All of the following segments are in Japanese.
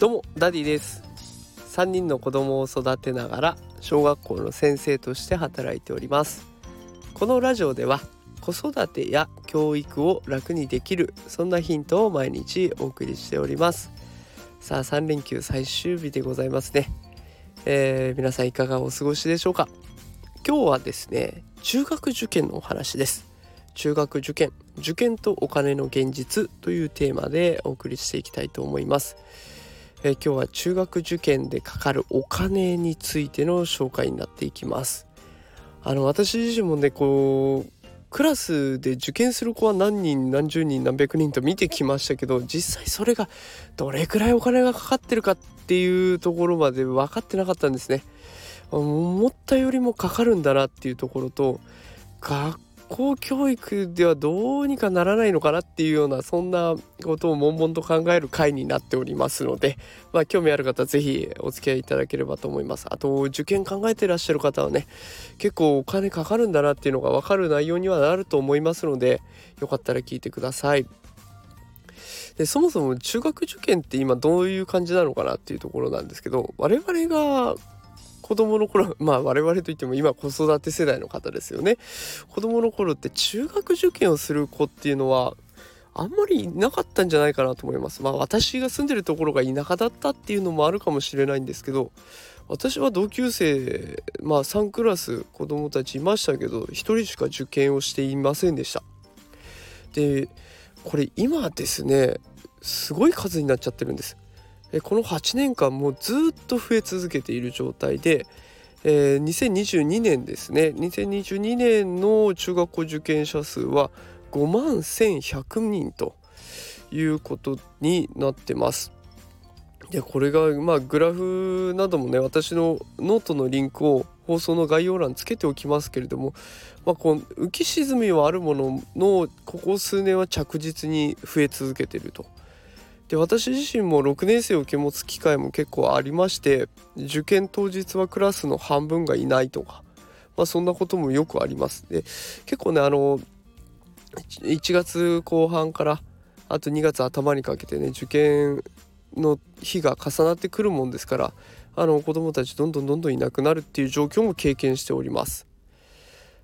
どうもダディです。3人の子供を育てながら小学校の先生として働いております。このラジオでは子育てや教育を楽にできる、そんなヒントを毎日お送りしております。さあ、3連休最終日でございますね。皆さんいかがお過ごしでしょうか。今日はですね、中学受験のお話です。中学受験とお金の現実というテーマでお送りしていきたいと思います。今日は中学受験でかかるお金についての紹介になっていきます。私自身もね、クラスで受験する子は何人何十人何百人と見てきましたけど、実際それがどれくらいお金がかかってるかっていうところまで分かってなかったんですね。思ったよりもかかるんだなっていうところと、学校教育ではどうにかならないのかなっていうような、そんなことを悶々と考える回になっておりますので、興味ある方ぜひお付き合いいただければと思います。あと、受験考えてらっしゃる方はね、結構お金かかるんだなっていうのが分かる内容にはなると思いますので、よかったら聞いてください。で、そもそも中学受験って今どういう感じなのかなっていうところなんですけど、我々が子供の頃、我々といっても今子育て世代の方ですよね。子供の頃って中学受験をする子っていうのはあんまりいなかったんじゃないかなと思います。私が住んでるところが田舎だったっていうのもあるかもしれないんですけど、私は同級生3クラス子供たちいましたけど、1人しか受験をしていませんでした。で、これ今ですね、すごい数になっちゃってるんです。この8年間もうずっと増え続けている状態で、2022年ですね、2022年の中学校受験者数は51,100人ということになってます。で、これがグラフなどもね、私のノートのリンクを放送の概要欄つけておきますけれども、この浮き沈みはあるものの、ここ数年は着実に増え続けていると。で、私自身も6年生を受け持つ機会も結構ありまして、受験当日はクラスの半分がいないとか、そんなこともよくあります。で、結構ね、1月後半からあと2月頭にかけてね、受験の日が重なってくるもんですから、子どもたちどんどんいなくなるっていう状況も経験しております。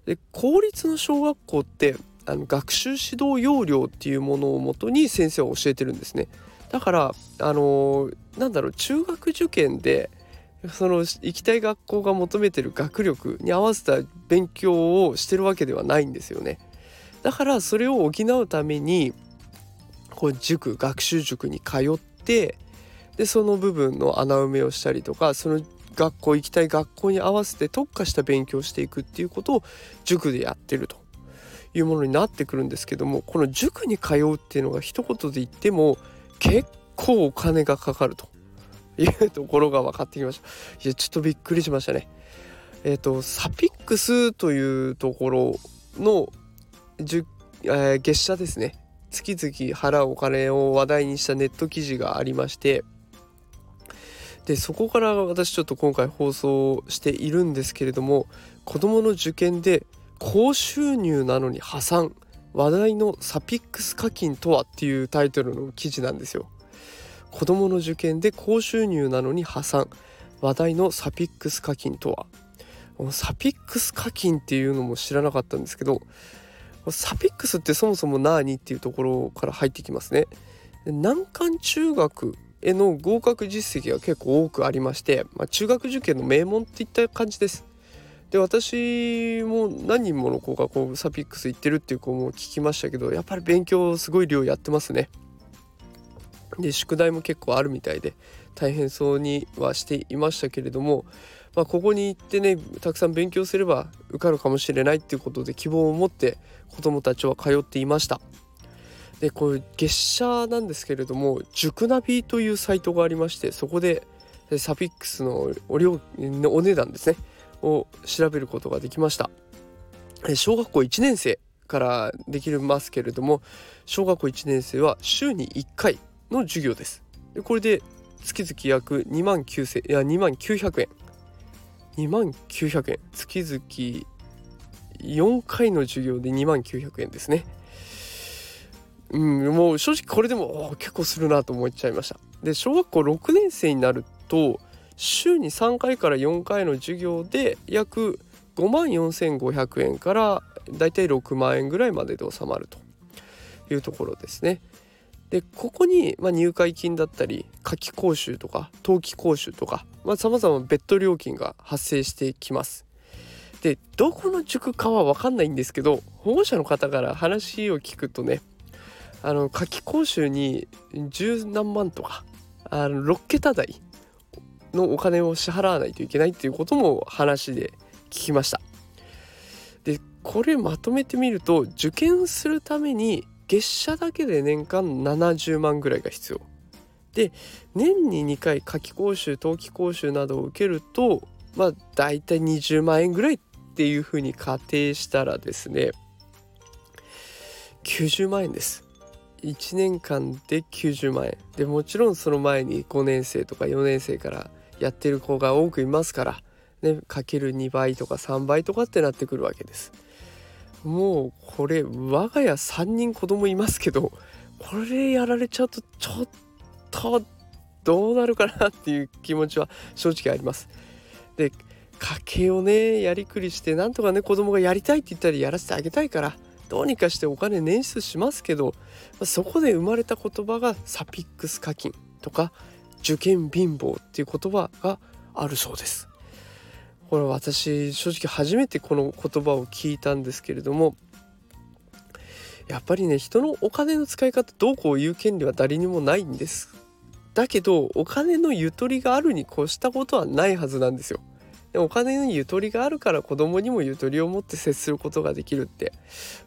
で、公立の小学校って学習指導要領っていうものをもとに先生は教えてるんですね。だから中学受験でその行きたい学校が求めてる学力に合わせた勉強をしてるわけではないんですよね。だからそれを補うために学習塾に通って、でその部分の穴埋めをしたりとか、その行きたい学校に合わせて特化した勉強をしていくっていうことを塾でやってるというものになってくるんですけども、この塾に通うっていうのが一言で言っても結構お金がかかるというところが分かってきました。いや、ちょっとびっくりしましたね。サピックスというところの月謝ですね、月々払うお金を話題にしたネット記事がありまして、でそこから私ちょっと今回放送しているんですけれども、子どもの受験で高収入なのに破産、話題のサピックス課金とはっていうタイトルの記事なんですよ。子どもの受験で高収入なのに破産、話題のサピックス課金とは。サピックス課金っていうのも知らなかったんですけど、サピックスってそもそも何っていうところから入ってきますね。難関中学への合格実績が結構多くありまして、中学受験の名門っていった感じです。で、私も何人もの子がサピックス行ってるっていう子も聞きましたけど、やっぱり勉強すごい量やってますね。で、宿題も結構あるみたいで大変そうにはしていましたけれども、ここに行ってね、たくさん勉強すれば受かるかもしれないっていうことで希望を持って子どもたちは通っていました。で、月謝なんですけれども、塾ナビというサイトがありまして、そこでサピックスのお値段ですねを調べることができました。小学校1年生からできますけれども、小学校1年生は週に1回の授業です。でこれで月々約29,900円、29,900円、月々4回の授業で29,900円ですね。もう正直これでも結構するなと思っちゃいました。で、小学校6年生になると週に3回から4回の授業で約54,500円からだいたい6万円ぐらいまでで収まるというところですね。で、ここに入会金だったり夏季講習とか冬季講習とか様々別途料金が発生してきます。で、どこの塾かは分かんないんですけど、保護者の方から話を聞くとね、夏季講習に十何万とか6桁台のお金を支払わないといけないっていうことも話で聞きました。で、これまとめてみると、受験するために月謝だけで年間70万ぐらいが必要で、年に2回夏季講習冬季講習などを受けるとだいたい20万円ぐらいっていうふうに仮定したらですね、90万円です。1年間で90万円で、もちろんその前に5年生とか4年生からやってる子が多くいますからね、かける2倍とか3倍とかってなってくるわけです。もうこれ我が家3人子供いますけど、これやられちゃうとちょっとどうなるかなっていう気持ちは正直あります。で、家計をねやりくりしてなんとかね、子供がやりたいって言ったらやらせてあげたいからどうにかしてお金捻出しますけど、そこで生まれた言葉がサピックス課金とか受験貧乏っていう言葉があるそうです。これ私正直初めてこの言葉を聞いたんですけれども、やっぱりね、人のお金の使い方どうこう言う権利は誰にもないんです。だけどお金のゆとりがあるに越したことはないはずなんですよ。お金にゆとりがあるから子供にもゆとりを持って接することができるって、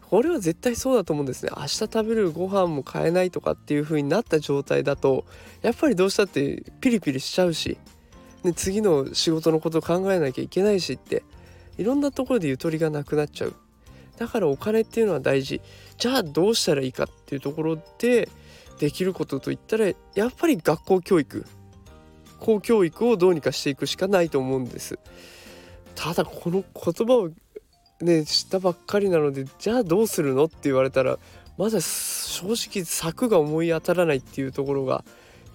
これは絶対そうだと思うんですね。明日食べるご飯も買えないとかっていう風になった状態だと、やっぱりどうしたってピリピリしちゃうし、で次の仕事のことを考えなきゃいけないしって、いろんなところでゆとりがなくなっちゃう。だからお金っていうのは大事。じゃあどうしたらいいかっていうところで、できることといったらやっぱり学校教育、公教育をどうにかしていくしかないと思うんです。ただこの言葉をね知ったばっかりなので、じゃあどうするのって言われたら、まだ正直策が思い当たらないっていうところが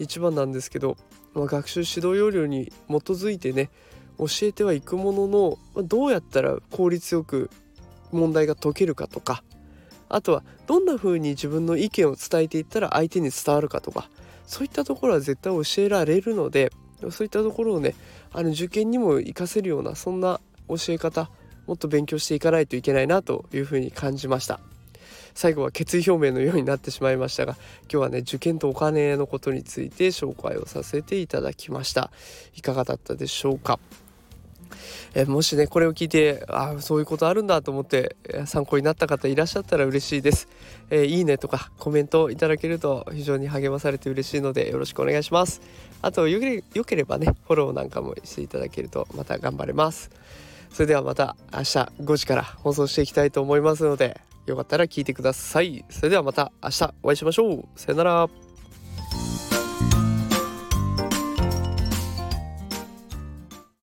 一番なんですけど、学習指導要領に基づいてね教えてはいくものの、どうやったら効率よく問題が解けるかとか、あとはどんな風に自分の意見を伝えていったら相手に伝わるかとか、そういったところは絶対教えられるので、そういったところをね受験にも活かせるような、そんな教え方もっと勉強していかないといけないなというふうに感じました。最後は決意表明のようになってしまいましたが、今日はね受験とお金のことについて紹介をさせていただきました。いかがだったでしょうか。もしねこれを聞いてそういうことあるんだと思って参考になった方いらっしゃったら嬉しいです。いいねとかコメントをいただけると非常に励まされて嬉しいので、よろしくお願いします。あとよければねフォローなんかもしていただけるとまた頑張れます。それではまた明日5時から放送していきたいと思いますので、よかったら聞いてください。それではまた明日お会いしましょう。さよなら。